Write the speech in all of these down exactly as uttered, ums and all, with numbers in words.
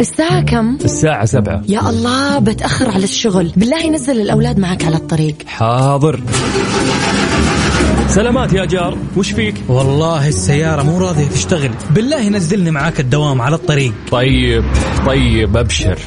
الساعة كم؟ الساعة سبعة. يا الله بتأخر على الشغل، بالله نزل الأولاد معك على الطريق. حاضر. سلامات يا جار، وش فيك؟ والله السيارة مو راضية تشتغل، بالله نزلني معاك الدوام على الطريق. طيب طيب أبشر.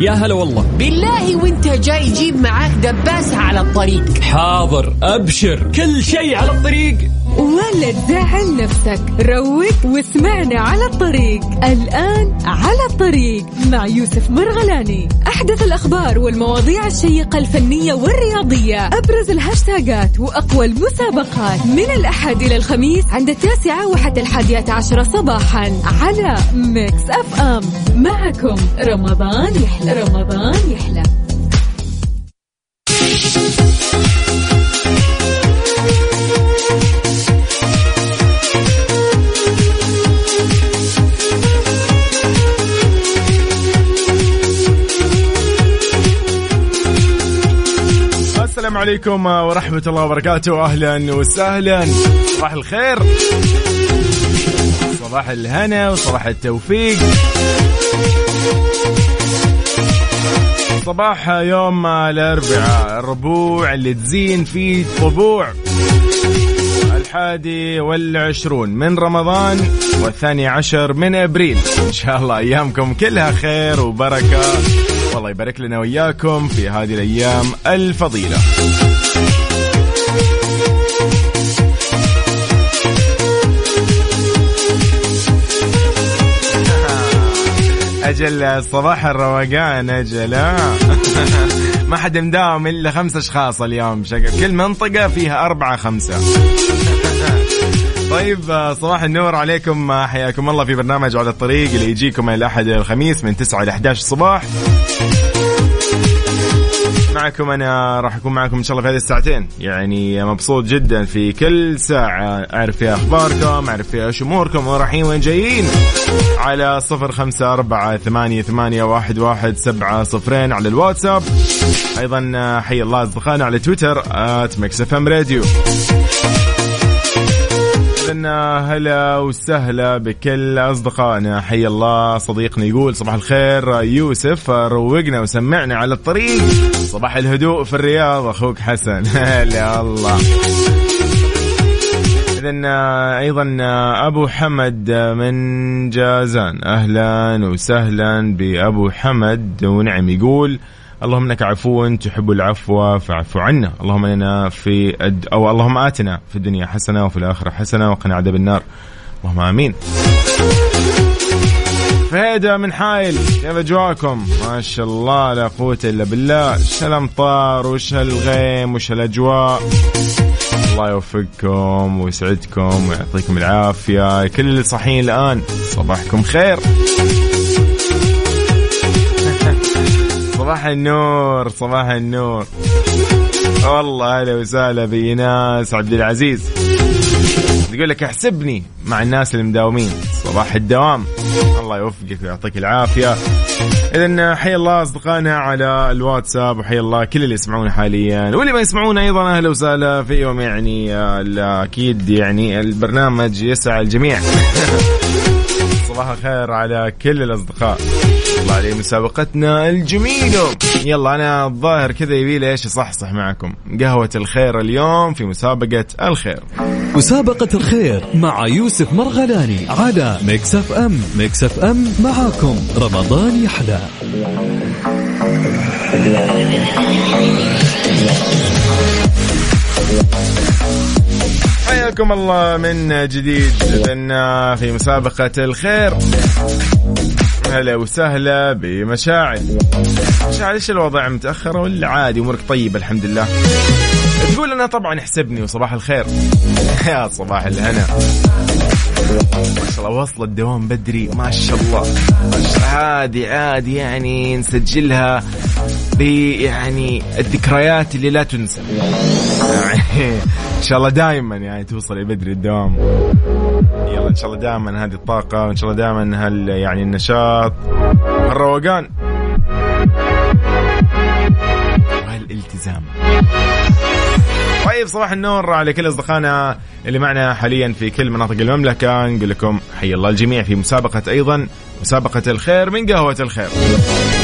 يا هلا والله. بالله وانت جاي جيب معاك دباسة على الطريق. حاضر أبشر، كل شيء على الطريق. ولا تزعل نفسك، روّد واسمعنا على الطريق. الآن على الطريق مع يوسف مرغلاني، أحدث الأخبار والمواضيع الشيقة الفنية والرياضية، أبرز الهاشتاجات وأقوى المسابقات، من الأحد إلى الخميس عند التاسعة وحتى الحادية عشرة صباحا على ميكس إف إم. معكم رمضان يحلى. رمضان يحلى. السلام عليكم ورحمة الله وبركاته، أهلا وسهلا. صباح الخير، صباح الهنا وصباح التوفيق، صباح يوم الأربعاء، الربوع اللي تزين فيه طبوع، الحادي والعشرون من رمضان والثاني عشر من أبريل. إن شاء الله أيامكم كلها خير وبركة، والله يبارك لنا وياكم في هذه الأيام الفضيلة. أجل صباح الروقان، أجل ما حد مداوم إلا خمسة أشخاص اليوم، شكل كل منطقة فيها أربعة خمسة. طيب صباح النور عليكم، حياكم الله في برنامج على الطريق اللي يجيكم الأحد الخميس من تسعة إلى أحد عشر الصباح. معكم أنا، راح أكون معكم إن شاء الله في هذه الساعتين، يعني مبسوط جدا في كل ساعة أعرف فيها أخباركم، أعرف فيها إيش أموركم، وين رايحين وين جايين، على صفر خمسة أربعة ثمانية ثمانية واحد واحد سبعة صفرين على الواتساب. أيضا حي الله أصدقائنا على تويتر آت ميكس إف إم راديو. هلا وسهلا بكل أصدقائنا، حي الله صديقنا يقول صباح الخير يوسف، روقنا وسمعنا على الطريق. صباح الهدوء في الرياض أخوك حسن. هلا الله. إذن أيضا أبو حمد من جازان، أهلا وسهلا بأبو حمد ونعم، يقول اللهم انك عفو تحب العفو فاعف عنا، اللهم اننا في أد... او اللهم آتنا في الدنيا حسنه وفي الاخره حسنه وقنا عذاب النار، اللهم امين. فهيدا من حائل، كيف اجواءكم؟ ما شاء الله لا قوه الا بالله، وش الامطار وش الغيم وش الاجواء. الله يوفقكم ويسعدكم ويعطيكم العافيه، كل اللي صاحيين الان صباحكم خير. صباح النور، صباح النور. والله أهلا وسهلا بإيناس عبد العزيز، تقول لك احسبني مع الناس المداومين، صباح الدوام، الله يوفقك ويعطيك العافية. إذن حي الله أصدقائنا على الواتساب، وحي الله كل اللي يسمعون حاليا واللي ما يسمعون أيضا، أهلا وسهلا فيهم. يعني أكيد يعني البرنامج يسعى الجميع. صباح الخير على كل الأصدقاء، الله عليه مسابقتنا الجميلة. يلا أنا الظاهر كذا يبي لي إيش صحصح معكم، قهوة الخير اليوم في مسابقة الخير، مسابقة الخير مع يوسف مرغلاني على ميكس إف إم. ميكس إف إم معاكم رمضان يحلى. حياكم الله من جديد لنا في مسابقة الخير. هلا وسهلا بمشاعل. مشاعل إيش الوضع، متأخرة ولا عادي أمورك طيبة؟ الحمد لله. تقول أنا طبعا احسبني وصباح الخير. يا صباح الهنا، ما شاء الله وصل الدوام بدري، ما شاء الله عادي عادي، يعني نسجلها بيعني الذكريات اللي لا تنسى. يعني إن شاء الله دائما يعني توصل بدري الدوام. يلا إن شاء الله دائما هذه الطاقة، وإن شاء الله دائما هال يعني النشاط والروقان وهالالتزام. طيب صباح النور على كل أصدقائنا اللي معنا حاليا في كل مناطق المملكة، نقول لكم حي الله الجميع في مسابقة، أيضا مسابقة الخير من قهوة الخير.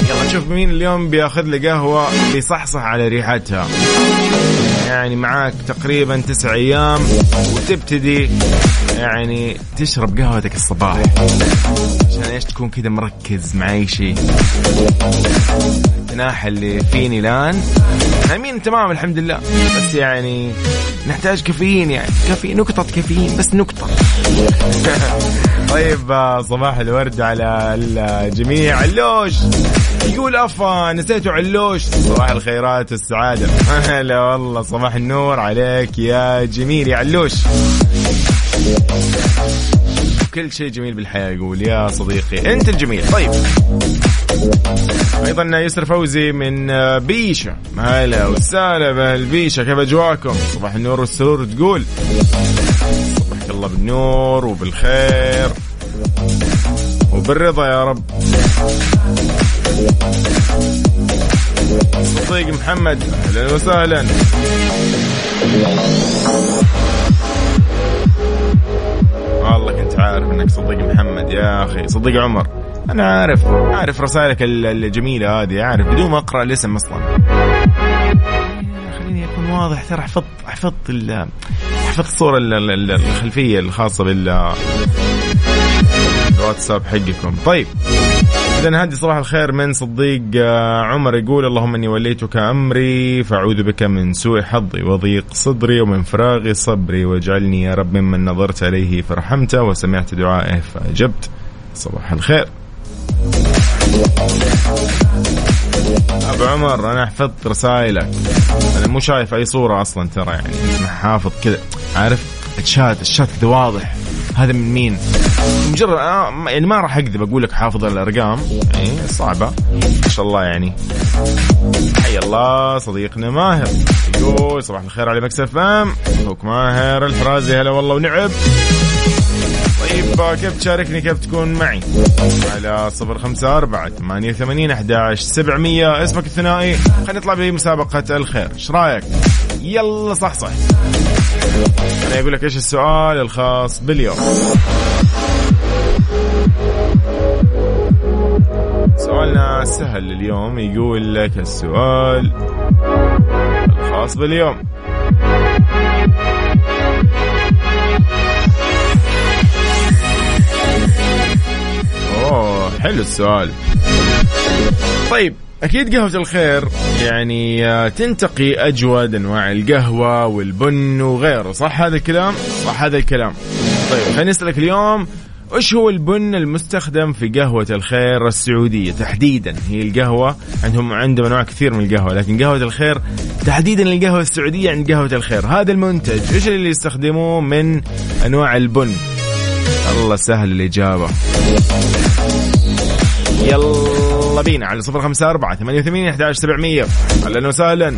يلا نشوف مين اليوم بياخذ لي قهوة بيصحصح على ريحتها. يعني معاك تقريبا تسع أيام وتبتدي يعني تشرب قهوتك الصباح عشان إيش؟ تكون كده مركز مع أي شيء. التناحة اللي فيني الآن نايمين تمام الحمد لله، بس يعني نحتاج كافيين، يعني كافي نقطة كافيين بس نقطة. طيب صباح الورد على الجميع. علوش يقول أفا نسيته علوش، صباح الخيرات والسعادة. هلا والله، صباح النور عليك يا جميل يا علوش، كل شيء جميل بالحياة يقول يا صديقي أنت الجميل. طيب أيضا يسر فوزي من بيشة، هلا وسهلا بالبيشة، كيف أجواكم؟ صباح النور والسرور، تقول صباحك الله بالنور وبالخير وبالرضا يا رب. صديق محمد أهلا وسهلا. والله كنت عارف انك صديق محمد يا اخي، صديق عمر، انا عارف عارف رسائلك الجميله هذه، عارف بدون ما اقرا الاسم اصلا. خليني اكون واضح، ترى حفظت حفظت حفظت الصوره الخلفيه الخاصه بال الواتساب حقكم. طيب إذا هدي صباح الخير من صديق عمر، يقول اللهم إني وليتك أمري فأعوذ بك من سوء حظي وضيق صدري ومن فراغ صبري، واجعلني يا رب ممن نظرت عليه فرحمته وسمعت دعائه فأجبت. صباح الخير أبو عمر، أنا حفظت رسائلك، أنا مو شايف أي صورة أصلا ترى، يعني حافظ كذا عارف الشات الشات كذا واضح هذا من مين. مجرد أنا يعني ما راح أكذب أقول لك حافظ الأرقام، يعني صعبة إن شاء الله. يعني حي الله صديقنا ماهر، يقول صباح الخير على ميكس إف إم، مبروك ماهر الفرازي، هلا والله ونعب. طيب كيف تشاركني، كيف تكون معي؟ على صفر خمسة أربعة ثمانية ثمانين أحد عشر سبعمية، اسمك الثنائي، خلينا نطلع بمسابقة الخير، إيش رأيك؟ يلا صح صح. أنا أقول لك إيش السؤال الخاص باليوم. سؤالنا سهل اليوم، يقول لك السؤال الخاص باليوم، أوه حلو السؤال. طيب أكيد قهوة الخير يعني تنتقي أجود أنواع القهوة والبن وغيره، صح هذا الكلام؟ صح هذا الكلام. طيب خلينا نسألك اليوم، إيش هو البن المستخدم في قهوة الخير السعودية تحديدا؟ هي القهوة عندهم عندهم أنواع كثير من القهوة، لكن قهوة الخير تحديدا القهوة السعودية عند قهوة الخير هذا المنتج إيش اللي يستخدموه من أنواع البن؟ الله سهل الإجابة، يلا بينا على صفر خمسة أربعة ثمانية ثمانية أحد عشر سبعمية. أهلا وسهلا،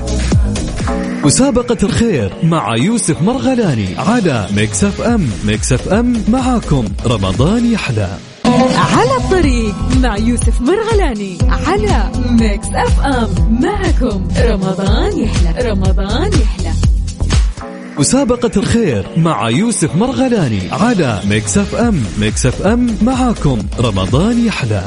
مسابقة الخير مع يوسف مرغلاني على ميكس إف إم. ميكس إف إم معاكم، رمضان يحلى على الطريق مع يوسف مرغلاني على ميكس إف إم، معكم رمضان يحلى رمضان يحلى. مسابقة الخير مع يوسف مرغلاني على ميكس إف إم. ميكس إف إم معاكم، رمضان يحلى.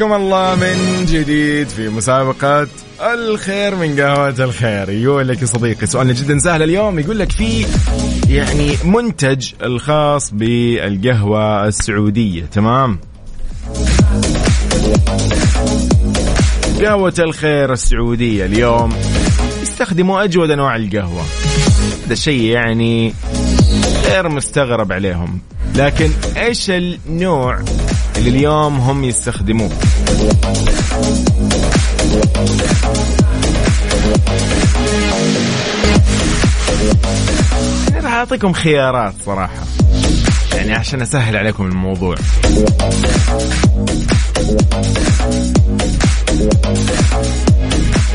الله من جديد في مسابقة الخير من قهوة الخير. يقولك يا صديقي سؤالنا جدا سهل اليوم، يقولك في يعني منتج الخاص بالقهوة السعودية، تمام؟ قهوة الخير السعودية اليوم يستخدموا أجود أنواع القهوة. هذا شيء يعني غير مستغرب عليهم، لكن إيش النوع اللي اليوم هم يستخدموه؟ أنا راح أعطيكم خيارات صراحة يعني عشان أسهل عليكم الموضوع.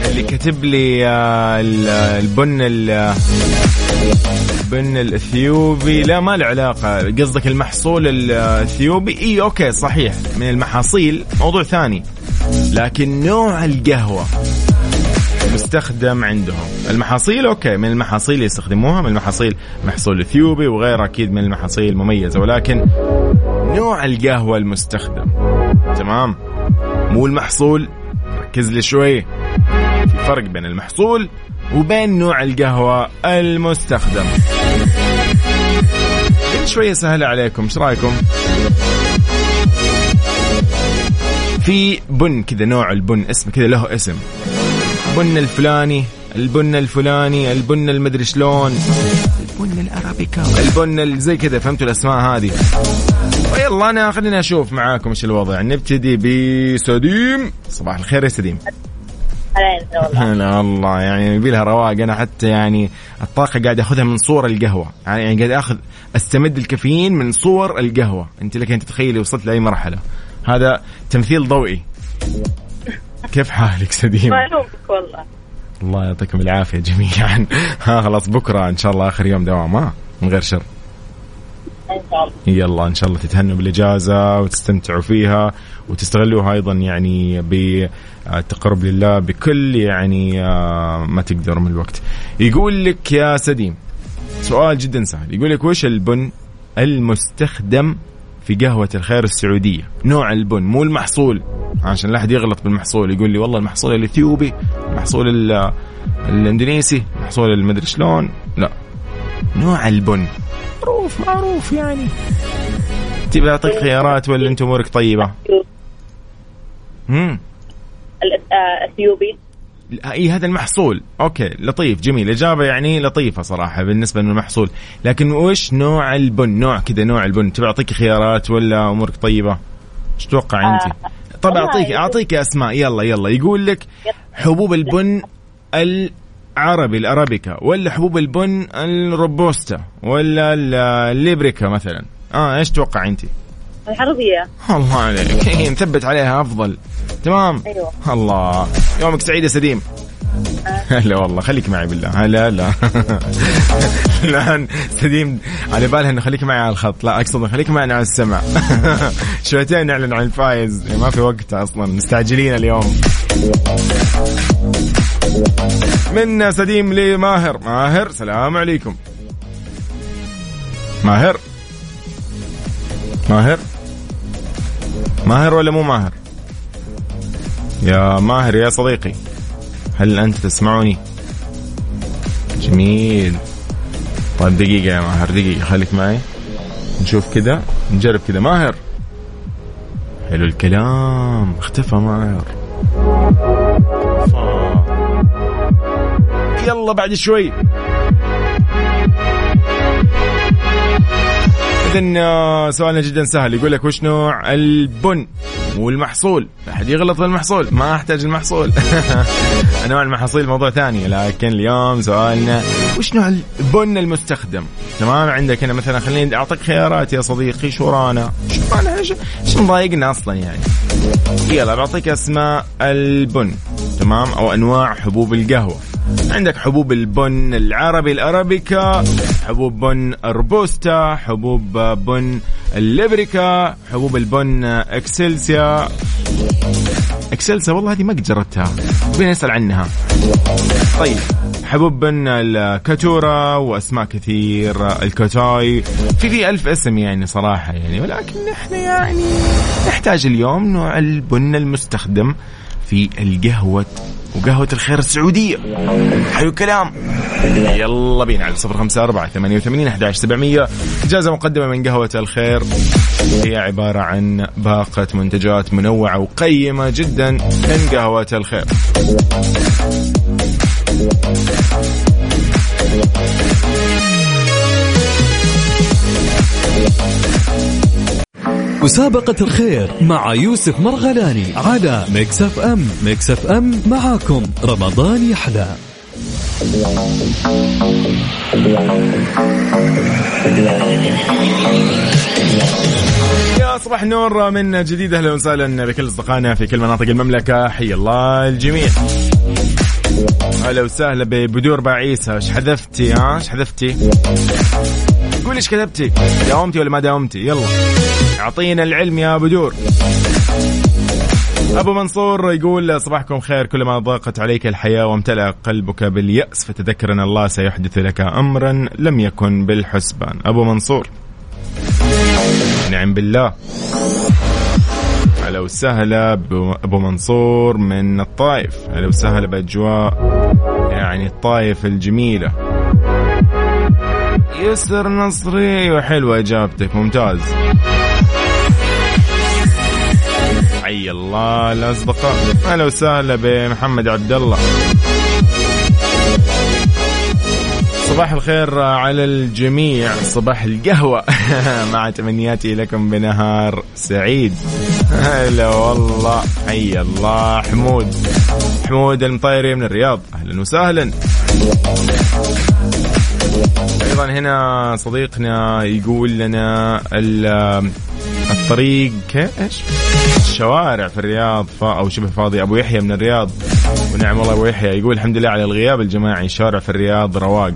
اللي كتب لي البن البن الإثيوبي، لا ما له علاقة. قصدك المحصول الإثيوبي؟ إيه أوكي صحيح، من المحاصيل موضوع ثاني، لكن نوع القهوة مستخدم عندهم. المحاصيل أوكي، من المحاصيل يستخدموها، من المحاصيل محصول إثيوبي وغيره أكيد من المحاصيل المميزة، ولكن نوع القهوة المستخدم، تمام؟ مو المحصول. ركز لي شوي، في فرق بين المحصول وبين نوع القهوة المستخدم. شوية سهلة عليكم، شو رأيكم؟ في بن كذا، نوع البن اسم كذا، له اسم، البن الفلاني، البن الفلاني، البن المدري شلون، البن الأرابيكا، البن زي كذا، فهمتوا الأسماء هذه؟ ويلا أنا خلينا أشوف معاكم إيش الوضع. نبتدي بسديم. صباح الخير يا سديم. هلا والله، يعني يبيلها رواق. أنا حتى يعني الطاقة قاعد أخذها من صور القهوة، يعني قاعد أخذ أستمد الكافيين من صور القهوة. أنت لك أن تتخيلي وصلت لأي مرحلة. هذا تمثيل ضوئي. كيف حالك سديم؟ والله الله يعطيكم العافية جميعا. ها خلاص بكرة إن شاء الله آخر يوم دوام، ها من غير شر إن شاء الله. يلا إن شاء الله تتهنوا بالإجازة وتستمتعوا فيها وتستغلوها أيضا يعني بالتقرب لله بكل يعني ما تقدروا من الوقت. يقول لك يا سديم سؤال جدا سهل، يقول لك وش البن المستخدم في قهوة الخير السعودية؟ نوع البن مو المحصول، عشان لا أحد يغلط بالمحصول يقول لي والله المحصول الإثيوبي، المحصول الإندونيسي، المحصول المدري شلون. لا، نوع البن معروف معروف يعني. تبي أعطيك خيارات ولا أنت أمورك طيبة؟ امم الإثيوبي. أي هذا المحصول. أوكي لطيف جميل، إجابة يعني لطيفة صراحة بالنسبة للمحصول، لكن وش نوع البن؟ نوع كذا، نوع البن. تبي أعطيك خيارات ولا أمورك طيبة؟ إيش توقع أنت؟ طب أعطيك أعطيك أسماء. يلا يلا. يقول لك حبوب البن العربي الأرابيكا، ولا حبوب البن الروبوستا، ولا الليبريكا مثلا. آه إيش توقع أنت؟ العربية. الله عليك، نثبت عليها أفضل. تمام. أيوة. الله يومك سعيد يا سديم. هلا والله، خليك معي بالله. هلا لا الآن سديم على بالها إنه خليك معي على الخط، لا أقصد خليك معي على السمع. شويتين نعلن عن الفائز، ما في وقت أصلا، مستعجلين اليوم. من سديم لماهر. ماهر سلام عليكم. ماهر ماهر ماهر ولا مو ماهر يا ماهر يا صديقي؟ هل أنت تسمعني؟ جميل. طيب دقيقة يا ماهر، دقيقة خليك معي نشوف كده، نجرب كده. ماهر حلو الكلام، اختفى ماهر. يلا بعد شوي إذن. سؤالنا جدا سهل، يقول لك وش نوع البن والمحصول. أحد يغلط بالمحصول، ما أحتاج المحصول. أنواع المحاصيل موضوع ثاني، لكن اليوم سؤالنا وش نوع البن المستخدم. تمام. عندك أنا مثلا، خليني أعطيك خيارات يا صديقي. شورانا شورانا إيش إيش مضايقنا أصلا يعني؟ يلا بعطيك أسماء البن، تمام، أو أنواع حبوب القهوة. عندك حبوب البن العربي الأرابيكا، حبوب بن الروبوستا، حبوب بن الليبريكا، حبوب البن اكسلسيا. اكسلسيا والله هذه ما جربتها، بين نسأل عنها. طيب حبوب بن الكاتورا، واسماء كثير، الكوتاي، في في ألف اسم يعني صراحة يعني، ولكن احنا يعني نحتاج اليوم نوع البن المستخدم في القهوة وقهوة الخير السعودية. حلو الكلام، يلا بينا على صفر خمسة أربعة ثمانية وثمانين أحد عشر سبعمية. جائزة مقدمة من قهوة الخير، هي عبارة عن باقة منتجات منوعة وقيمة جدا من قهوة الخير. مسابقة الخير مع يوسف مرغلاني على ميكس إف إم. ميكس إف إم معاكم، رمضان يحلى. يا صباح نور من جديد، أهلا وسهلا بكل أصدقائنا في كل مناطق المملكة، حي الله الجميع. أهلا وسهلا ببدور بعيسى. إيش حذفتي ها إيش حذفتي قولي إيش كتبتي، داومتي ولا ما داومتي؟ يلا أعطينا العلم يا بدور. أبو منصور يقول صباحكم خير، كلما ضاقت عليك الحياة وامتلأ قلبك باليأس فتذكر أن الله سيحدث لك أمرا لم يكن بالحسبان. أبو منصور نعم بالله. هلا وسهلا أبو منصور من الطائف، هلا وسهلا بأجواء يعني الطائف الجميلة. يسر نصري وحلوة إجابتك، ممتاز. حي الله الأصدقاء. أهلا وسهلا بمحمد عبد الله. صباح الخير على الجميع، صباح القهوة مع تمنياتي لكم بنهار سعيد. هلا والله، حي الله. حمود حمود المطيري من الرياض، أهلا وسهلا. أيضا هنا صديقنا يقول لنا الطريق إيش الشوارع في الرياض أو شبه فاضي. أبو يحيى من الرياض، ونعم والله أبو يحيى، يقول الحمد لله على الغياب الجماعي، شارع في الرياض رواق.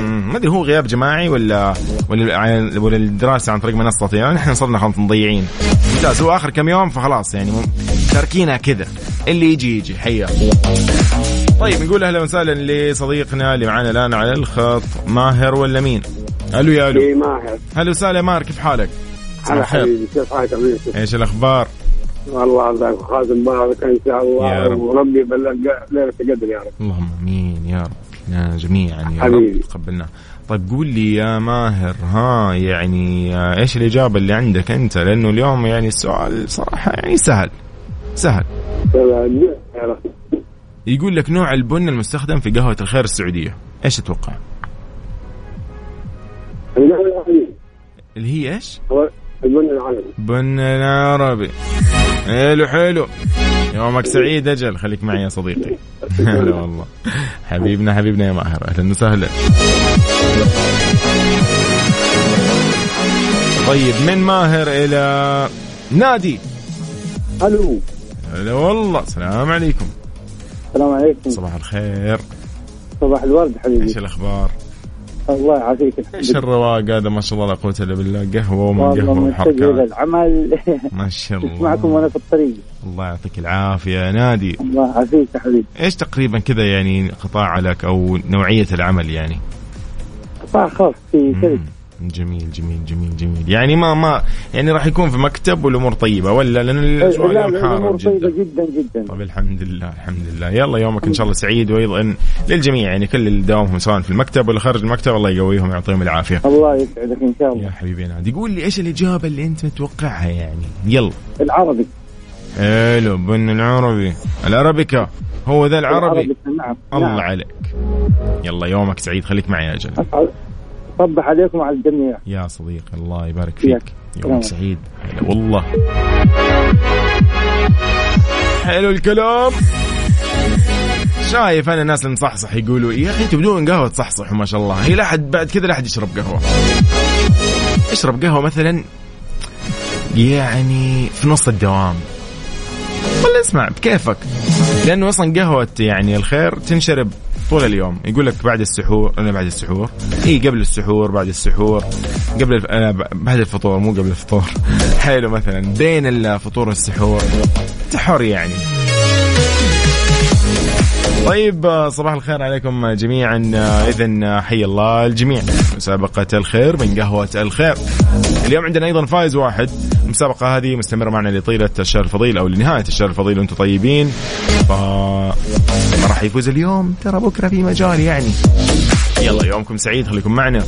ما أدري هو غياب جماعي ولا ولا ولا الدراسة عن طريق منصة، يعني نحن صرنا خمس مضيعين. ممتاز، هو آخر كم يوم فخلاص يعني تركينا كذا، اللي يجي يجي. حيا طيب، نقول أهلا وسهلا لصديقنا اللي معنا الآن على الخط، ماهر ولا مين؟ ألو يا ألو. إيه ماهر. هلا وسهلا يا ماهر، كيف حالك؟ أنا حبيبي، كيف حالك؟ إيش الأخبار؟ والله عزاك خازم بارك إن شاء الله، وربي يبلغ ليلة قدر يا رب. اللهم آمين يا رب جميعا يا رب، تقبلنا. طيب قول لي يا ماهر، ها يعني إيش الإجابة اللي عندك أنت؟ لأنه اليوم يعني السؤال صراحة يعني سهل سهل. يقول لك نوع البن المستخدم في قهوة الخير السعودية، إيش تتوقع؟ اللي هي إيش؟ البن العربي. بن العربي، حلو حلو. يومك سعيد أجل، خليك معي يا صديقي. هلا والله حبيبنا حبيبنا يا ماهر، أهلا وسهلا. طيب من ماهر إلى نادي. ألو. هلا والله، السلام عليكم. السلام عليكم. صباح الخير. صباح الورد حبيبي. إيش الأخبار؟ الله يعافيك. إيش الرواق هذا، ما شاء الله لا قوة إلا بالله، قهوة ومن قهوة وحركة. العمل ما شاء الله. اسمعكم وأنا في الطريق. الله يعطيك العافية يا نادي. الله يعافيك يا حبيبي. إيش تقريبا كذا يعني قطاع لك أو نوعية العمل يعني؟ قطاع خاص في شركة. جميل جميل جميل جميل. يعني ما ما يعني راح يكون في مكتب والأمور طيبة ولا؟ لأن الأسبوع اليوم حار جدا جدا جدا. طب الحمد لله الحمد لله. يلا يومك إن شاء الله سعيد ويضمن للجميع، يعني كل اللي داومهم سواء في المكتب ولا خارج المكتب، الله يقويهم ويعطيهم العافية. الله يسعدك إن شاء الله يا حبيبي. نادي قول لي إيش الإجابة اللي أنت متوقعها يعني؟ يلا العربي. حلو، بن العربي، الأرابيكا، هو ذا العربي. نعم. الله نعم. عليك. يلا يومك سعيد، خليك معي يا جلال. صبح عليكم على الجميع يا صديقي، الله يبارك فيك، يومك سعيد. هلا والله، حلو الكلام. شايف أنا الناس المصحصح يقولوا يا أخي أنتوا بدون قهوة تصحصح، وما شاء الله هي لا حد بعد كذا لا حد يشرب قهوة. اشرب قهوة مثلا يعني في نص الدوام ولا اسمع بكيفك، لأنه أصلا قهوة يعني الخير تنشرب طول اليوم. يقول لك بعد السحور، أنا بعد السحور إيه قبل السحور، بعد السحور قبل الف... أنا بعد الفطور مو قبل الفطور. حلو، مثلا بين الفطور والسحور سحور يعني. طيب صباح الخير عليكم جميعا، إذن حي الله الجميع. مسابقة الخير من قهوة الخير، اليوم عندنا أيضا فائز واحد المسابقة هذه مستمرة معنا لطيلة الشهر الفضيل أو لنهاية الشهر الفضيل وأنتم طيبين. فما راح يفوز اليوم ترى بكرة في مجال يعني. يلا يومكم سعيد، خليكم معنا.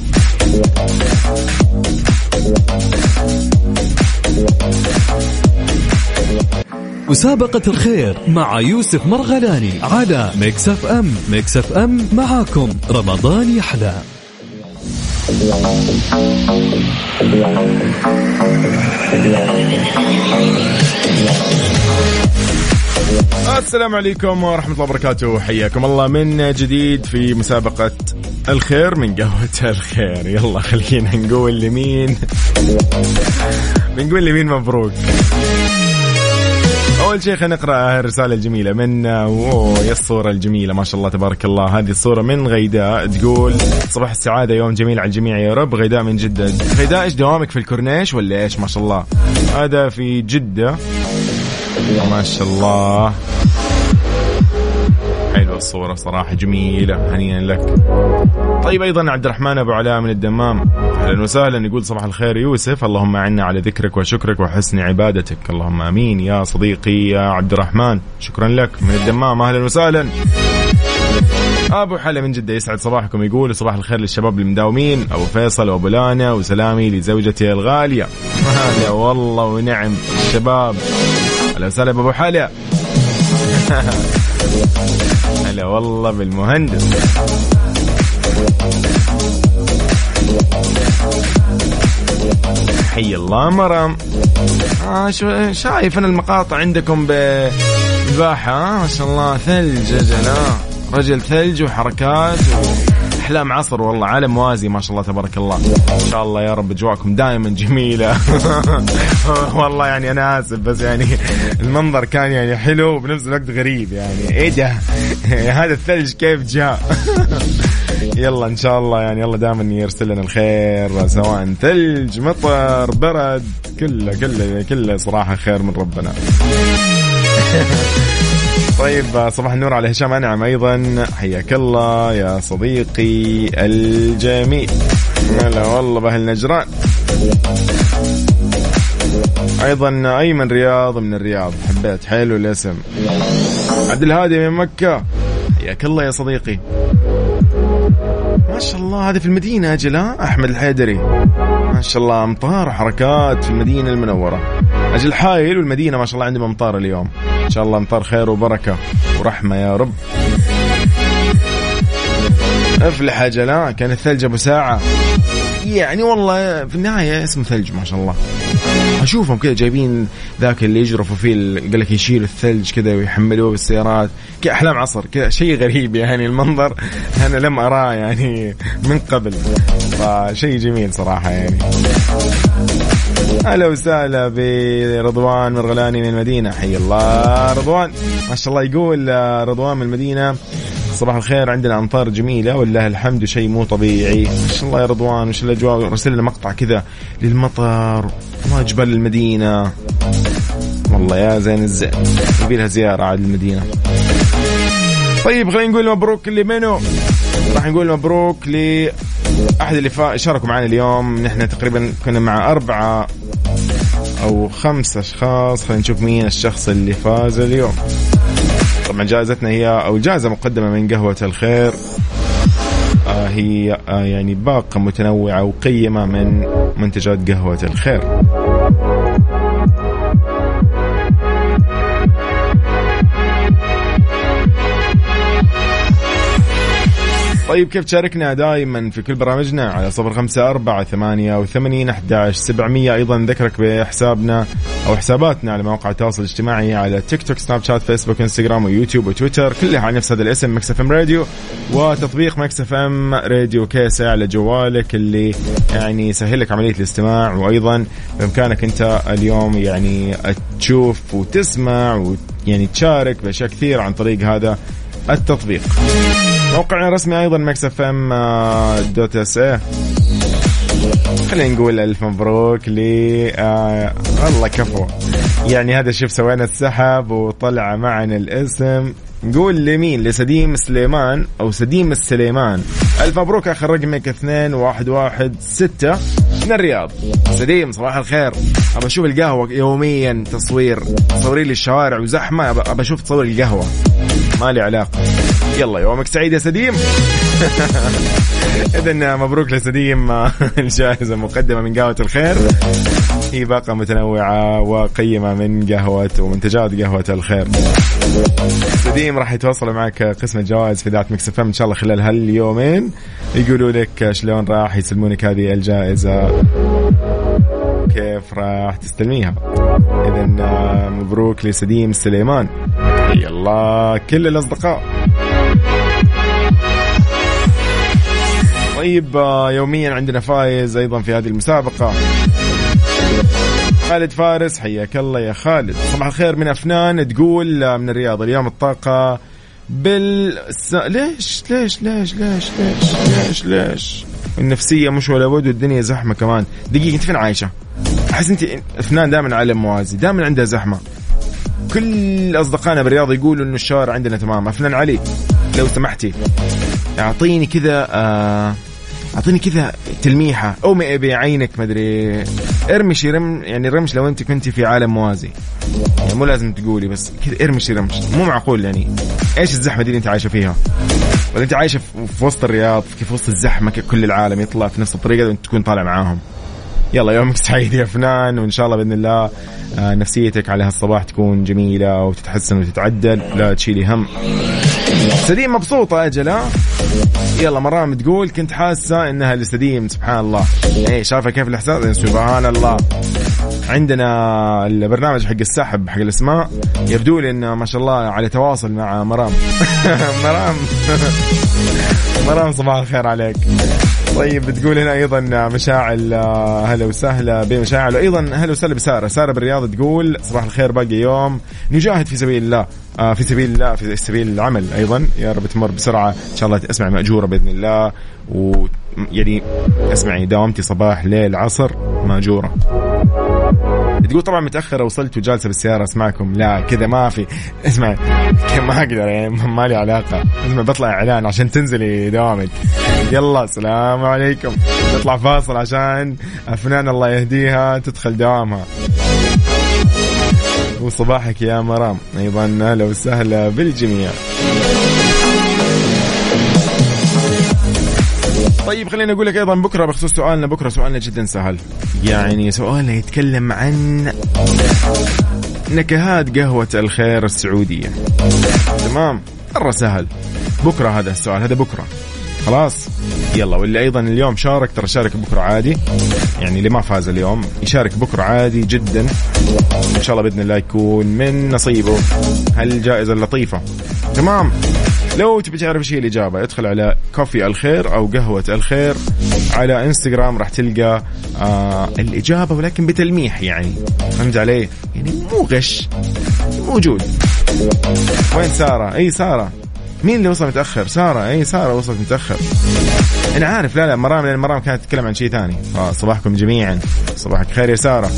مسابقة الخير مع يوسف مرغلاني على ميكس إف إم. ميكس إف إم معاكم، رمضان يحلى. السلام عليكم ورحمة الله وبركاته، حياكم الله من جديد في مسابقة الخير من قهوة الخير. يلا خلينا نقول لمين بنقول لمين مبروك. أول شيء خلينا نقرأ الرسالة الجميلة من أوه يا الصورة الجميلة ما شاء الله تبارك الله. هذه الصورة من غيداء تقول صباح السعادة، يوم جميل على الجميع يا رب. غيداء من جدة. غيداء إيش دوامك في الكورنيش ولا إيش؟ ما شاء الله هذا في جدة ما شاء الله. حلوة الصورة صراحة جميلة، هنيئا لك. طيب أيضا عبد الرحمن أبو علاء من الدمام، أهلا وسهلا، نقول صباح الخير يوسف، اللهم عنا على ذكرك وشكرك وحسن عبادتك. اللهم آمين يا صديقي يا عبد الرحمن، شكرا لك من الدمام، أهلا وسهلا. أبو حلا من جدة يسعد صباحكم، يقول صباح الخير للشباب المداومين، أبو فيصل وأبو لانا، وسلامي لزوجتي الغالية. هلا والله ونعم الشباب، أهلا وسهلا أبو حلا. هلا والله بالمهندس. حي الله مرام. آه شو شايف أنا المقاطع عندكم بالباحة ما شاء الله، ثلج جناه، رجل ثلج وحركات وأحلام عصر، والله عالم وازي ما شاء الله تبارك الله. إن شاء الله يا رب أجواءكم دائما جميلة. والله يعني أنا آسف بس يعني المنظر كان يعني حلو وبنفس الوقت غريب، يعني إيه ده؟ هذا الثلج كيف جاء؟ يلا إن شاء الله يعني الله دائما يرسل لنا الخير، سواء ثلج مطر برد، كله كله كله صراحة خير من ربنا. طيب صباح النور على هشام أنعم أيضا، حياك الله يا صديقي الجميل. هلا والله بأهل نجران. أيضا أيمن رياض من الرياض، حبيت حلو الاسم. عبد الهادي من مكة، حياك الله يا صديقي ما شاء الله. هذا في المدينة أجل، أحمد الحيدري ما شاء الله، أمطار حركات في المدينة المنورة. أجل حايل والمدينة ما شاء الله عندهم أمطار اليوم، إن شاء الله أمطار خير وبركة ورحمة يا رب. أفلح أجل، كان الثلج أبو ساعة يعني، والله في النهاية اسم ثلج ما شاء الله. أشوفهم كده جايبين ذاك اللي يجرفوا فيه، قال لك يشيل الثلج كده ويحملوه بالسيارات، كأحلام عصر كده، شيء غريب يعني المنظر أنا لم أراه يعني من قبل، فشيء جميل صراحة يعني. أهلا وسهلا برضوان مرغلاني من المدينة، حي الله رضوان ما شاء الله. يقول رضوان من المدينة صباح الخير، عندنا أمطار جميلة والله الحمد، شيء مو طبيعي ما شاء الله يا رضوان، وش الأجواء. رسل لنا مقطع كذا للمطر وجبال المدينة، والله يا زين الزين يبيلها زيارة على المدينة. طيب خلينا نقول مبروك لمنو، راح نقول مبروك لأحد اللي فا... شاركوا معنا اليوم. نحن تقريبا كنا مع أربعة أو خمسة أشخاص، خلينا نشوف مين الشخص اللي فاز اليوم. طبعا جائزتنا هي أو الجائزة مقدمة من قهوة الخير، آه هي آه يعني باقة متنوعة وقيمة من منتجات قهوة الخير. طيب كيف تشاركنا؟ دائما في كل برامجنا على صفر خمسة أربعة ثمانية ثمانية واحد واحد سبعمية. أيضا ذكرك بحسابنا أو حساباتنا على مواقع التواصل الاجتماعي، على تيك توك، سناب شات، فيسبوك، انستغرام، ويوتيوب، وتويتر، كلها على نفس هذا الاسم ميكس إف إم راديو، وتطبيق ميكس إف إم راديو كيسة على جوالك اللي يعني سهلك عملية الاستماع. وأيضا بإمكانك أنت اليوم يعني تشوف وتسمع ويعني تشارك بأشياء كثير عن طريق هذا التطبيق. موقعنا الرسمي أيضا ميكس إف إم دوت إس إيه. خلينا نقول ألف مبروك ل آه... الله كفو يعني، هذا الشيف سوينا السحب وطلع معنا الاسم نقول لمين؟ لسديم سليمان أو سديم السليمان. ألف مبروك، آخر رقمك اثنين واحد واحد ستة من الرياض. سديم صباح الخير، أبى أشوف القهوة يوميا تصوير، تصوري لي الشوارع وزحمة، أبى أشوف تصور القهوة، ما لي علاقة. يلا يومك سعيد يا سديم. إذن مبروك لسديم الجائزة مقدمة من قهوة الخير، هي باقة متنوعة وقيمة من قهوة ومنتجات قهوة الخير. سديم راح يتواصل معك قسم الجوائز في إذاعة ميكس إف إم إن شاء الله خلال هاليومين، يقولوا لك شلون راح يسلمونك هذه الجائزة، كيف راح تستلميها. إذن مبروك لسديم سليمان، يلا كل الأصدقاء. طيب يوميا عندنا فايز أيضا في هذه المسابقة، خالد فارس، حياك الله يا خالد، صباح الخير من أفنان. تقول من الرياض اليوم الطاقة بال س... ليش ليش ليش ليش ليش ليش النفسية مش ولا بود، والدنيا زحمة كمان. دقيقة، انت فين عايشة؟ أحس انت أفنان دائما عالم موازي، دائما عندها زحمة. كل أصدقائنا بالرياض يقولوا إنه الشارع عندنا تمام. أفنان علي لو سمحتي أعطيني كذا، آه أعطيني كذا تلميحة، أومئ بعينك، مدري ارمشي رم، يعني رمش لو أنت كنت في عالم موازي، يعني مو لازم تقولي بس كذا ارمشي رمش. مو معقول يعني إيش الزحمة دي اللي أنت عايشة فيها، ولا أنت عايشة في وسط الرياض كيف وسط الزحمة، كل العالم يطلع في نفس الطريقة وأنت تكون طالع معاهم. يلا يومك سعيد يا فنان، وإن شاء الله بإذن الله نفسيتك على هالصباح تكون جميلة وتتحسن وتتعدل، لا تشيلي هم. سديم مبسوطة أجل. يلا مرام تقول كنت حاسة إنها لسديم، سبحان الله. إيه شايفة كيف الإحساس، سبحان الله. عندنا البرنامج حق السحب حق الأسماء، يبدو لي إنه ما شاء الله على تواصل مع مرام. مرام مرام صباح الخير عليك. طيب بتقول هنا أيضا مشاعل، هلا وسهلا بمشاعل، وأيضا هلا وسهلا بسارة. سارة بالرياض تقول صباح الخير، باقي يوم نجاهد في سبيل الله، آه في سبيل الله، في سبيل العمل. أيضا يا رب تمر بسرعة إن شاء الله، أسمع مأجورة بإذن الله، ويعني أسمعي دوامتي صباح ليل عصر مأجورة. تقول طبعا متأخرة وصلت وجالسة بالسيارة أسمعكم، لا كذا ما في، اسمع ما أقدر يعني ما لي علاقة، اسمع بطلع إعلان عشان تنزلي دوامك. يلا السلام عليكم، نطلع فاصل عشان أفنان الله يهديها تدخل دوامها. وصباحك يا مرام أيضا لو سهلة بالجميع. طيب خليني أقول لك أيضا بكرة بخصوص سؤالنا، بكرة سؤالنا جدا سهل، يعني سؤالنا يتكلم عن نكهات قهوة الخير السعودية، تمام؟ مرة سهل بكرة هذا السؤال، هذا بكرة خلاص. يلا واللي أيضا اليوم شارك ترى شارك بكرة عادي، يعني اللي ما فاز اليوم يشارك بكرة عادي جدا، إن شاء الله بإذن الله يكون من نصيبه هالجائزة اللطيفة، تمام؟ لو تبي تعرف ايش هي الاجابه ادخل على كوفي الخير او قهوه الخير على انستغرام، راح تلقى آه الاجابه، ولكن بتلميح، يعني فهمت عليه، يعني مو غش موجود. وين ساره؟ اي ساره، مين اللي وصل متاخر؟ ساره، اي ساره وصلت متاخر، انا عارف. لا لا مرام، لان مرام كانت تتكلم عن شيء ثاني. آه صباحكم جميعا، صباحك خير يا ساره.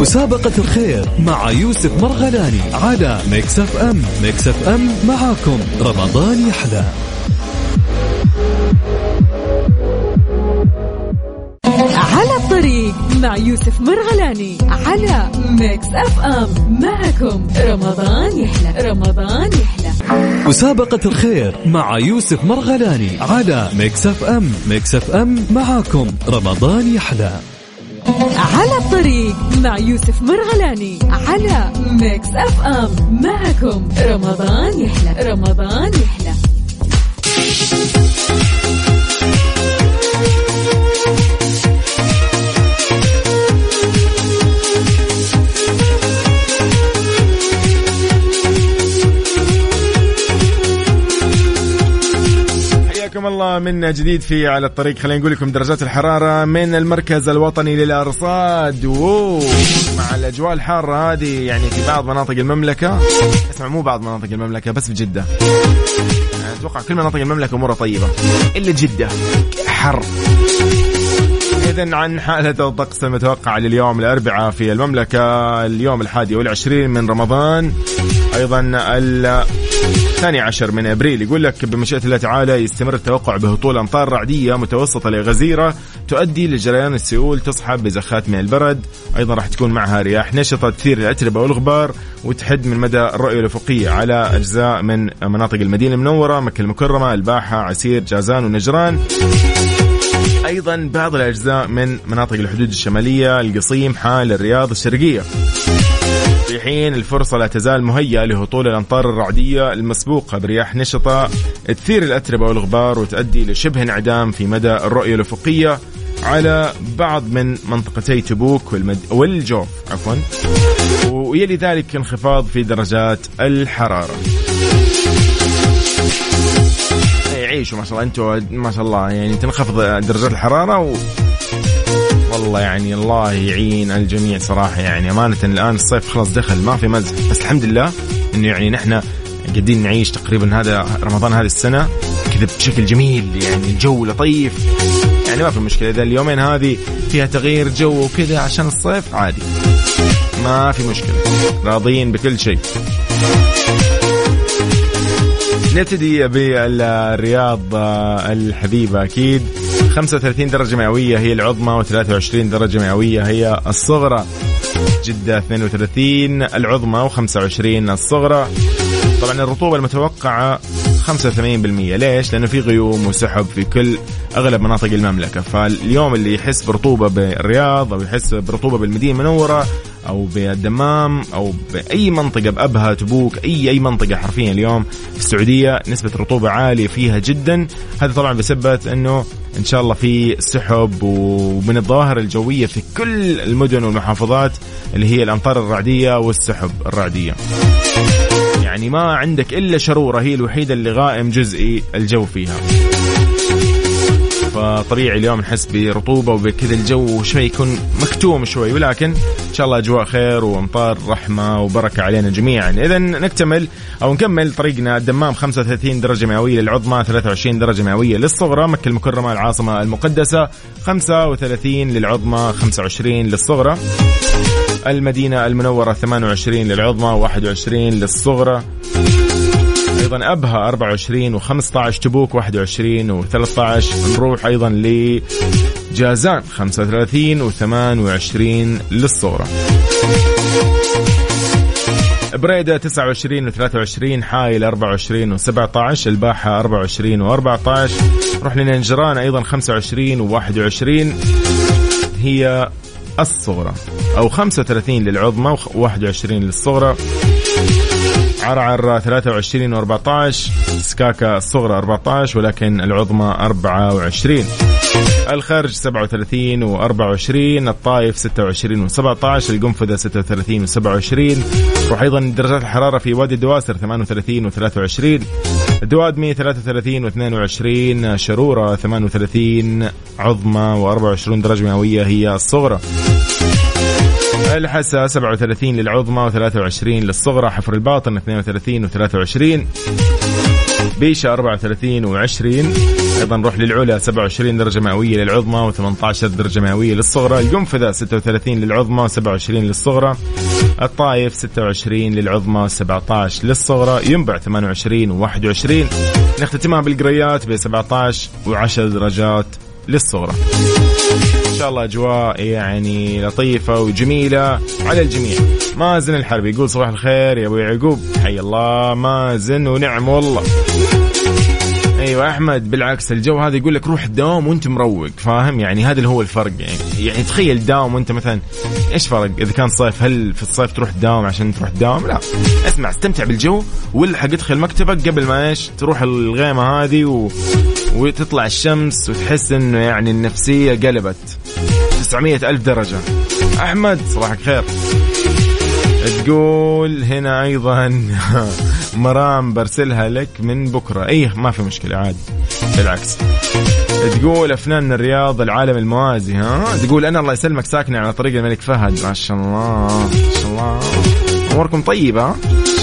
مسابقة الخير مع يوسف مرغلاني على ميكس إف إم. ميكس إف إم معاكم، رمضان يحلى. على الطريق مع يوسف مرغلاني على ميكس إف إم، معكم رمضان يحلى، رمضان يحلى. مسابقة الخير مع يوسف مرغلاني على ميكس إف إم. ميكس إف إم معاكم، رمضان يحلى. على الطريق مع يوسف مرغلاني على ميكس إف إم، معكم رمضان يحلى، رمضان يحلى. الله من جديد في على الطريق. خلينا نقول لكم درجات الحرارة من المركز الوطني للأرصاد، ووو مع الأجواء الحارة هذه يعني في بعض مناطق المملكة، اسمع مو بعض مناطق المملكة بس، في جدة أتوقع كل مناطق المملكة أمورها طيبة إلا جدة حر. إذا عن حالة الطقس المتوقعة لليوم الأربعاء في المملكة، اليوم الحادي والعشرين من رمضان، أيضا الثاني عشر من أبريل. يقول لك بمشيئة الله تعالى يستمر التوقع بهطول أمطار رعدية متوسطة لغزيرة تؤدي لجريان السيول، تصحب بزخات من البرد، أيضا راح تكون معها رياح نشطة تثير الأتربة والغبار وتحد من مدى الرؤية الأفقية على أجزاء من مناطق المدينة المنورة، مكة المكرمة، الباحة، عسير، جازان ونجران، أيضا بعض الأجزاء من مناطق الحدود الشمالية، القصيم، حال الرياض الشرقية. في حين الفرصة لا تزال مهيئة لهطول الأمطار الرعدية المسبوقة برياح نشطة تثير الأتربة والغبار وتؤدي لشبه انعدام في مدى الرؤية الأفقية على بعض من منطقتي تبوك والمد... والجوف عفوا ويلي ذلك انخفاض في درجات الحرارة. عيشوا ما شاء الله انتوا، ما شاء الله يعني تنخفض درجات الحرارة و... والله يعني الله يعين الجميع صراحة، يعني أمانة الآن الصيف خلاص دخل، ما في مزح، بس الحمد لله إنه يعني نحن قاعدين نعيش تقريبا هذا رمضان هذه السنة كذا بشكل جميل، يعني الجو لطيف، يعني ما في مشكلة إذا اليومين هذه فيها تغيير جو وكذا عشان الصيف، عادي ما في مشكلة، راضيين بكل شيء. نبتدي بالرياض الحبيبة، أكيد خمسة وثلاثين درجة مئوية هي العظمى وثلاثة وعشرين درجة مئوية هي الصغرى. جدة اثنين وثلاثين العظمى وخمسة وعشرين الصغرى. طبعا الرطوبة المتوقعة خمسة وثمانين بالمئة. ليش؟ لأنه في غيوم وسحب في كل أغلب مناطق المملكة، فاليوم اللي يحس برطوبة بالرياض أو يحس برطوبة بالمدينة المنورة أو بالدمام أو بأي منطقة بأبها تبوك أي أي منطقة حرفيا اليوم في السعودية نسبة رطوبة عالية فيها جدا، هذا طبعا بسبب أنه إن شاء الله في سحب ومن الظواهر الجوية في كل المدن والمحافظات اللي هي الأمطار الرعدية والسحب الرعدية، يعني ما عندك إلا شرورة هي الوحيدة اللي غائم جزئي الجو فيها، فطبيعي اليوم نحس برطوبة وبكذا الجو شوي يكون مختوم شوي، ولكن إن شاء الله أجواء خير وأمطار رحمة وبركة علينا جميعا. إذن نكتمل أو نكمل طريقنا، الدمام خمسة وثلاثين درجة مئوية للعظمى، ثلاثة وعشرين درجة مئوية للصغرى. مكة المكرمة العاصمة المقدسة خمسة وثلاثين للعظمى، خمسة وعشرين للصغرى. المدينة المنورة ثمانية وعشرين للعظمى، واحد وعشرين للصغرى. أيضا أبها أربعة وعشرين وخمسة عشر، تبوك واحد وعشرين وثلاثة عشر. نروح أيضا لجازان خمسة وثلاثين وثمانية وعشرين للصغرى. بريدة تسعة وعشرين وثلاثة وعشرين، حائل أربعة وعشرين وسبعة عشر، الباحة أربعة وعشرين وأربعة عشر. نروح لننجران أيضا خمسة وعشرين وواحد وعشرين هي الصغرى أو خمسة وثلاثين للعظمى وواحد وعشرين للصغرى. عرعر ثلاثة وعشرين وأربعة عشر، سكاكا الصغرى أربعة عشر ولكن العظمى أربعة وعشرين. الخرج سبعة وثلاثين وأربعة وعشرين، الطائف ستة وعشرين وسبعة عشر، القنفذة ستة وثلاثين وسبعة وعشرين. وأيضا درجات الحرارة في وادي الدواسر ثمانية وثلاثين وثلاثة وعشرين، الدوادمي ثلاثة وثلاثين واثنين وعشرين، شرورة ثمانية وثلاثين عظمى وأربعة وعشرين درجة مئوية هي الصغرى. الحسا سبعة وثلاثين للعظمى وثلاثة وعشرين للصغرى. حفر الباطن اثنين وثلاثين وثلاثة وعشرين، بيشة أربعة وثلاثين وعشرين. أيضا نروح للعلا سبعة وعشرين درجة مئوية للعظمى وثمانية عشر درجة مئوية للصغرى. القنفذة ستة وثلاثين للعظمى وسبعة وعشرين للصغرى، الطائف ستة وعشرين للعظمى وسبعة عشر للصغرى، ينبع ثمانية وعشرين وواحد وعشرين. نختتمها بالقريات ب سبعة عشر وعشرة درجات للصغرى. إن شاء الله أجواء يعني لطيفة وجميلة على الجميع. مازن الحربي يقول صباح الخير يا أبو يعقوب، حي الله مازن ونعم والله. أيوة أحمد بالعكس الجو هذا يقول لك روح الدوام وأنت مروق، فاهم يعني هذا اللي هو الفرق، يعني, يعني تخيل داوم وأنت مثلا إيش فرق إذا كان صيف؟ هل في الصيف تروح الدوام عشان تروح الدوام؟ لا، اسمع استمتع بالجو ولا حق تدخل مكتبك قبل ما إيش تروح الغيمة هذه و... وتطلع الشمس وتحس إنه يعني النفسية قلبت تسعمية ألف درجة. أحمد صباحك خير. تقول هنا أيضا مرام برسلها لك من بكرة، أيه ما في مشكلة عادي بالعكس. تقول أفنان الرياض العالم الموازي، ها تقول أنا الله يسلمك ساكنة على طريق الملك فهد، ما شاء الله ما شاء الله أموركم طيبة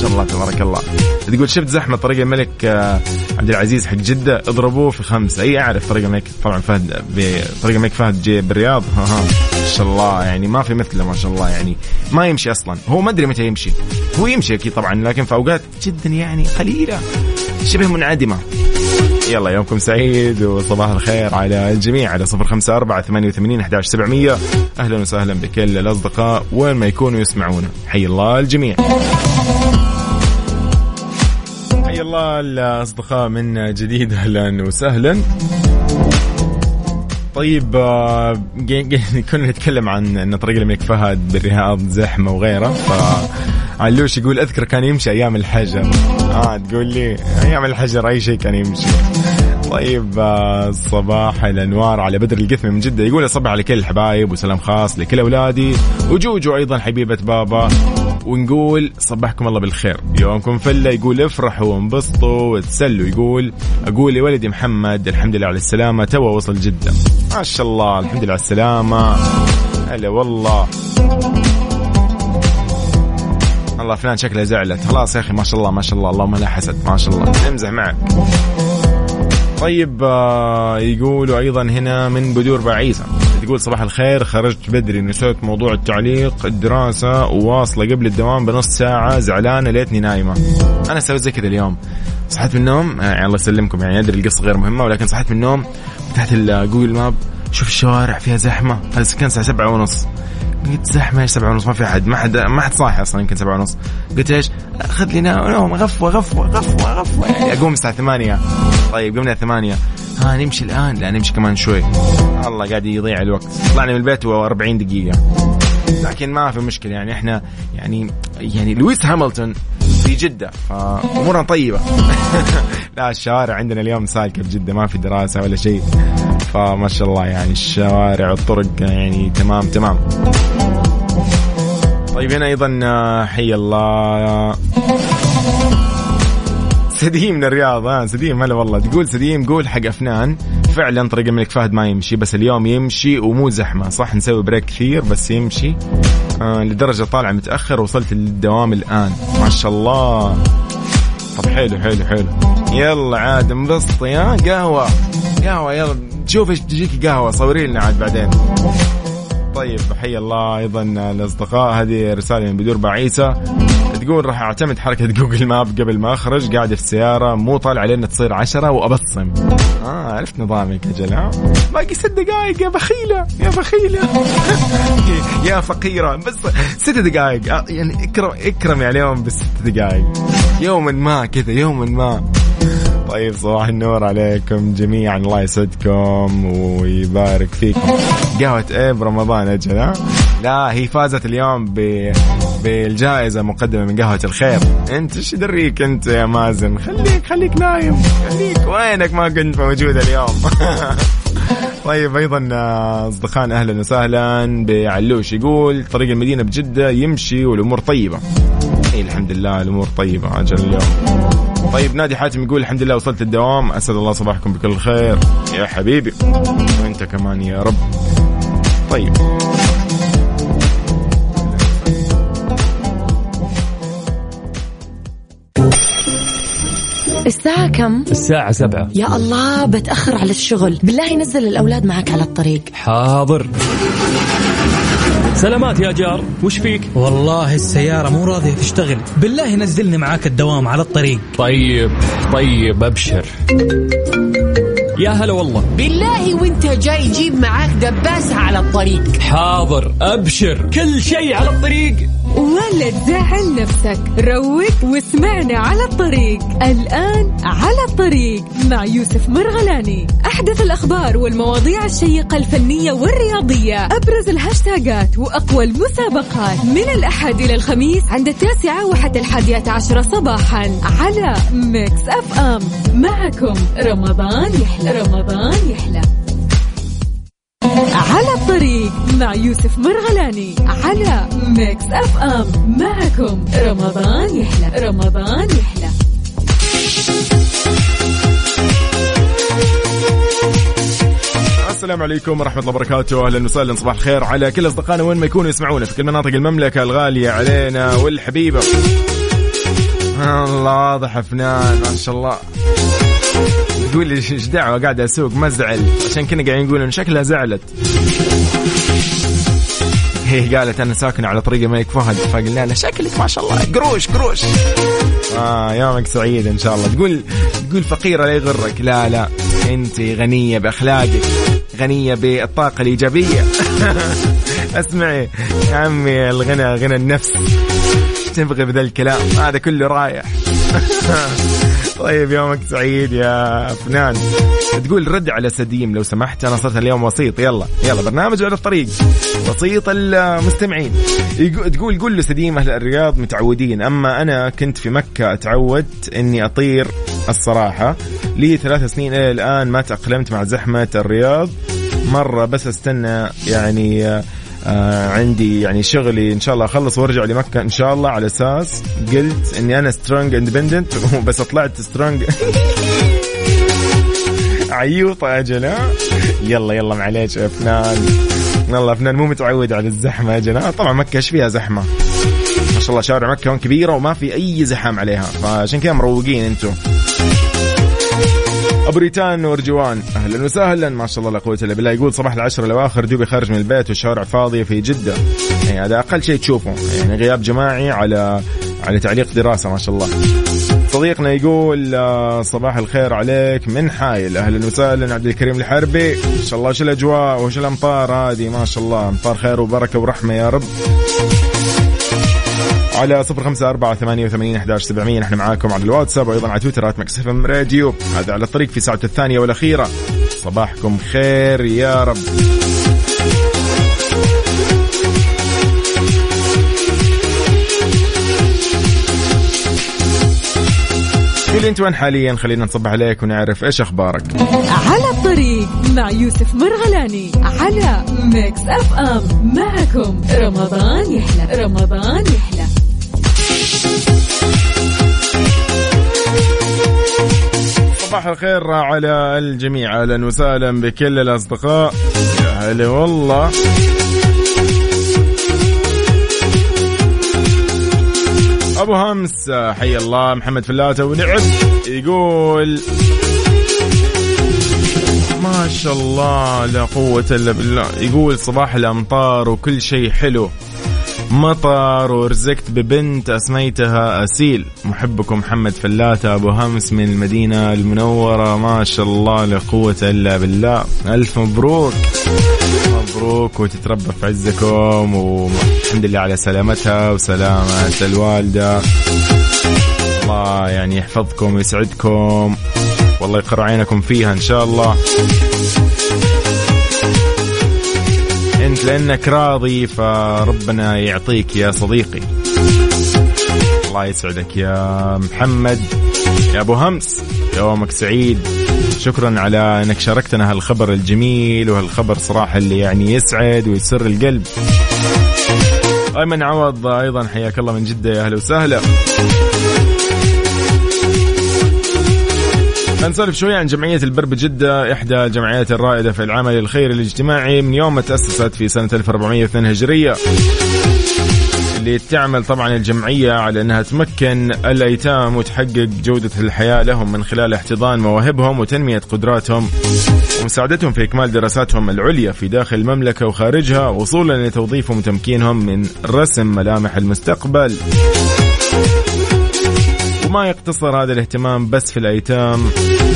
شاء الله تبارك الله. تقول شفت زحمة طريق الملك عبد العزيز حق جدة اضربوه في خمسة. أي أعرف طريق الملك طبعا فهد، بطريق الملك فهد جي بالرياض ما شاء الله، يعني ما في مثله ما شاء الله، يعني ما يمشي أصلا، هو ما أدري متى يمشي، هو يمشي أكيد طبعا لكن في أوقات جدا يعني قليلة شبه منعدمة. يلا يومكم سعيد وصباح الخير على الجميع على صفر خمسة أربعة ثمانية وثمانين أحد عشر سبعمية. أهلا وسهلا بكل الأصدقاء وين ما يكونوا يسمعونا، حي الله الجميع، حي الله الأصدقاء من جديد، أهلا وسهلا. طيب كنا نتكلم عن أن طريق الملك فهد بالرياض زحمة وغيره، فعلوش يقول أذكر كان يمشي أيام الحجر. آه تقول لي أيام الحجر أي شيء كان يمشي. طيب صباح الأنوار على بدر القثمي من جدة، يقول صباح على كل الحبايب وسلام خاص لكل أولادي وجوجو أيضا حبيبة بابا، ونقول صبحكم الله بالخير يومكم فله. يقول افرحوا وانبسطوا وتسلوا، يقول أقول لولدي محمد الحمد لله على السلامة توا وصل جدة. ما شاء الله الحمد لله على السلامة، هلا والله. الله فلان شكله زعلت، خلاص يا أخي ما شاء الله ما شاء الله، اللهم لا حسد ما شاء الله، امزح معك. طيب يقولوا أيضا هنا من بدور بعيسى، تقول صباح الخير خرجت بدري نسيت موضوع التعليق الدراسة وواصلة قبل الدوام بنص ساعة زعلانة ليتني نايمة. أنا سويت زي كذا اليوم، صحيت من النوم، يعني الله يسلمكم يعني أدري القصة غير مهمة، ولكن صحيت من النوم فتحت الجوجل ماب شوف الشوارع فيها زحمة، هذا كان الساعة سبعة ونص، قلت زحمة إيش سبعة ونص ما في أحد، ما حد ما حد صاحي أصلا، يمكن سبعة ونص قلت إيش أخذ لي نوم غفوة غفوة غفوة غفوة، يعني أقوم الساعة ثمانية. طيب قمنا ثمانية، ها نمشي الآن، لا نمشي كمان شوي، الله قاعد يضيع الوقت، طلعنا من البيت وأربعين دقيقة، لكن ما في مشكلة يعني إحنا يعني يعني لويس هاملتون في جدة فأمورنا طيبة. لا الشوارع عندنا اليوم سالكة في جدة، ما في دراسة ولا شيء، فما شاء الله يعني الشوارع والطرق يعني تمام تمام. طيب هنا أيضا حي الله سديم من الرياض. ها سديم هلا والله، تقول سديم قول حق أفنان فعلا طريق الملك فهد ما يمشي بس اليوم يمشي ومو زحمة، صح نسوي بريك كثير بس يمشي، آه لدرجة طالع متأخر وصلت للدوام الآن. ما شاء الله، طب حلو حلو حلو، يلا عاد انبسطي، يا قهوة قهوة يلا شوف ايش تجيك قهوة، صوري لنا عاد بعدين. طيب حي الله أيضا الأصدقاء، هذه رسالة من بدور بعيسى، تقول راح أعتمد حركة جوجل ماب قبل ما أخرج، قاعدة في السيارة مو طالع لين تصير عشرة وأبصم. آه عرفت نظامك يا جلال، باقي ست دقايق يا بخيلة يا بخيلة يا فقيرة، بس ست دقايق يعني اكرم اكرمي عليهم بالست دقايق يوما ما كذا يوما ما. طيب صباح النور عليكم جميعا، الله يسعدكم ويبارك فيكم. قهوة ايه برمضان أجل؟ ها لا هي فازت اليوم ب... بالجائزة مقدمة من قهوة الخير. انت ايش دريك انت يا مازن، خليك خليك نايم، خليك وينك ما كنت موجود اليوم. طيب أيضا أصدقائنا أهلا وسهلا بعلوش، يقول طريق المدينة بجدة يمشي والأمور طيبة. ايه الحمد لله الأمور طيبة أجل اليوم. طيب نادي حاتم يقول الحمد لله وصلت الدوام، أسعد الله صباحكم بكل خير يا حبيبي، وانت كمان يا رب. طيب الساعة كم؟ الساعة سبعة. يا الله بتأخر على الشغل، بالله نزل الأولاد معك على الطريق. حاضر. سلامات يا جار، وش فيك؟ والله السيارة مو راضية تشتغل، بالله نزلني معاك الدوام على الطريق. طيب طيب أبشر. يا هلا والله، بالله وانت جاي جيب معاك دباسة على الطريق. حاضر أبشر، كل شيء على الطريق. ولا تزعل نفسك، روق واسمعنا على الطريق. الآن على الطريق مع يوسف مرغلاني، أحدث الأخبار والمواضيع الشيقة الفنية والرياضية، أبرز الهاشتاجات وأقوى المسابقات، من الأحد إلى الخميس عند التاسعة وحتى الحادية عشرة صباحا على ميكس إف إم. معكم رمضان يحلى، رمضان يحلى. على الطريق مع يوسف مرغلاني على ميكس إف إم. معكم رمضان يحلى، رمضان يحلى. السلام عليكم ورحمة الله وبركاته، أهلا وسهلا صباح الخير على كل أصدقائنا وين ما يكونوا يسمعونا في كل مناطق المملكة الغالية علينا والحبيبة. الله واضح فنان ما شاء الله. تقول لي ايش دعوه قاعد اسوق ما زعل، عشان كنا قاعدين نقول ان شكلها زعلت. هي قالت انا ساكنه على طريق الملك فهد، فقلنا لها شكلك ما شاء الله قروش قروش. اه يومك سعيد ان شاء الله. تقول تقول فقيره لا يغرك، لا لا انت غنيه باخلاقك، غنيه بالطاقه الايجابيه. اسمعي يا عمي، الغنى غنى النفس، تنبغي بهذا الكلام هذا كله رايح. طيب يومك سعيد يا فنان. تقول رد على سديم لو سمحت، أنا صرت اليوم وسيط، يلا يلا برنامج على الطريق وسيط المستمعين. تقول قول له سديم أهل الرياض متعودين، أما أنا كنت في مكة اتعودت أني أطير الصراحة، لي ثلاث سنين إلى الآن ما تأقلمت مع زحمة الرياض مرة، بس استنى يعني آه عندي يعني شغلي إن شاء الله أخلص وارجع لمكة إن شاء الله، على أساس قلت إني أنا سترونج اندبندنت، بس طلعت سترونج عيوطة أجل. يلا يلا معليش يا فنان، يلا فنان مو متعود على الزحمة أجل. طبعا مكة إيش فيها زحمة ما شاء الله، شارع مكة هون كبيرة وما في أي زحام عليها، فعشان كده مروقين أنتم. أبو ريتان ورجوان أهلا وسهلا، ما شاء الله لا قوة إلا بالله. يقول صباح العشرة الأواخر دوبي خارج من البيت والشوارع فاضية في جدة، يعني هذا أقل شيء تشوفه، يعني غياب جماعي على على تعليق دراسة ما شاء الله. صديقنا يقول صباح الخير عليك من حايل، أهلا وسهلا عبد الكريم الحربي، ما شاء الله شو الأجواء وش الأمطار هذه ما شاء الله، أمطار خير وبركة ورحمة يا رب. على صفر خمسة أربعة ثمانية وثمانين أحداش سبعمية نحن معاكم على الواتساب، وأيضا على تويتر ميكس إف إم راديو. هذا على الطريق في ساعة الثانية والأخيرة، صباحكم خير يا رب. قولي أنت وين حاليا، خلينا نصبح عليك ونعرف إيش أخبارك. على الطريق مع يوسف مرغلاني على ميكس إف إم، معكم رمضان يحلى رمضان يحلى. صباح الخير على الجميع، أهلا وسهلا بكل الأصدقاء، يا هلا والله. أبو همس حي الله، محمد فلاتة ونعم يقول ما شاء الله لا قوة إلا بالله. يقول صباح الأمطار وكل شيء حلو، مطر ورزقت ببنت أسميتها أسيل، محبكم محمد فلاتة أبو همس من المدينة المنورة، ما شاء الله لا قوة إلا بالله. ألف مبروك مبروك، وتتربى في عزكم، والحمد لله على سلامتها وسلامة الوالدة، الله يعني يحفظكم ويسعدكم، والله يقر عينكم فيها إن شاء الله. أنت لأنك راضي فربنا يعطيك يا صديقي، الله يسعدك يا محمد يا أبو همس، يومك سعيد. شكرا على أنك شاركتنا هالخبر الجميل، وهالخبر صراحة اللي يعني يسعد ويسر القلب. أيمن عوض أيضا حياك الله من جدة، يا أهلا وسهلا. هنسولف شوية عن جمعية البر بجدة، إحدى الجمعيات الرائدة في العمل الخيري الاجتماعي من يوم ما تأسست في سنة ألف وأربعمية واثنين هجرية، اللي تعمل طبعا الجمعية على أنها تمكن الأيتام وتحقق جودة الحياة لهم من خلال احتضان مواهبهم وتنمية قدراتهم ومساعدتهم في إكمال دراساتهم العليا في داخل المملكة وخارجها، وصولا لتوظيفهم وتمكينهم من رسم ملامح المستقبل. ما يقتصر هذا الاهتمام بس في الأيتام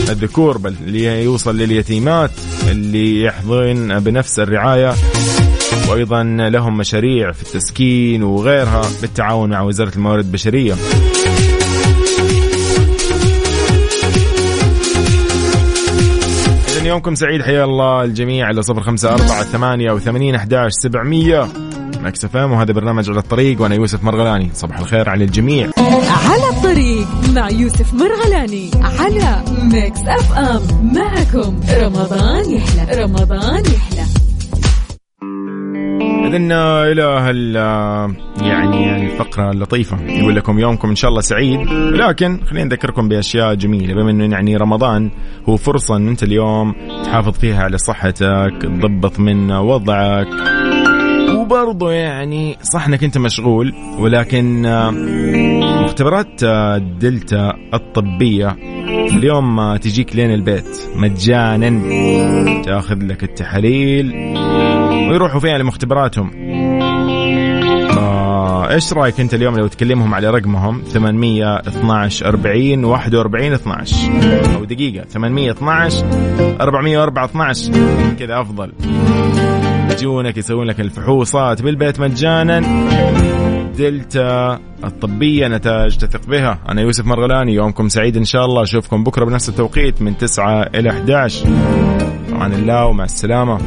الذكور، بل اللي يوصل لليتيمات اللي يحظون بنفس الرعاية، وأيضا لهم مشاريع في التسكين وغيرها بالتعاون مع وزارة الموارد البشرية. إذن يومكم سعيد، حيا الله الجميع على صفر خمسة أربعة ثمانية وثمانين أحداش سبعمية ميكس إف إم، وهذا برنامج على الطريق، وأنا يوسف مرغلاني. صباح الخير على الجميع. على الطريق مع يوسف مرغلاني على ميكس إف إم، معكم رمضان يحلى رمضان يحلى. إذن إلى هال يعني الفقرة اللطيفة، يقول لكم يومكم إن شاء الله سعيد، لكن خلينا نذكركم بأشياء جميلة، بما إنه يعني رمضان هو فرصة إن أنت اليوم تحافظ فيها على صحتك، تضبط من وضعك، وبرضه يعني صح إنك أنت مشغول، ولكن مختبرات دلتا الطبيه اليوم تجيك لين البيت مجانا، تاخذ لك التحاليل ويروحوا فيها لمختبراتهم. ايش رايك انت اليوم لو تكلمهم على رقمهم ثمانمية اثناعش أربعين واحد وأربعين اثناعش او دقيقه ثمانمية اثناعش أربعمية وأربعة اثناعش، كذا افضل. يجونك يسوون لك الفحوصات بالبيت مجانا. دلتا الطبيه، نتائج تثق بها. انا يوسف مرغلاني، يومكم سعيد ان شاء الله، اشوفكم بكره بنفس التوقيت من تسعة الى احد عشر. طبعا الله ومع السلامه.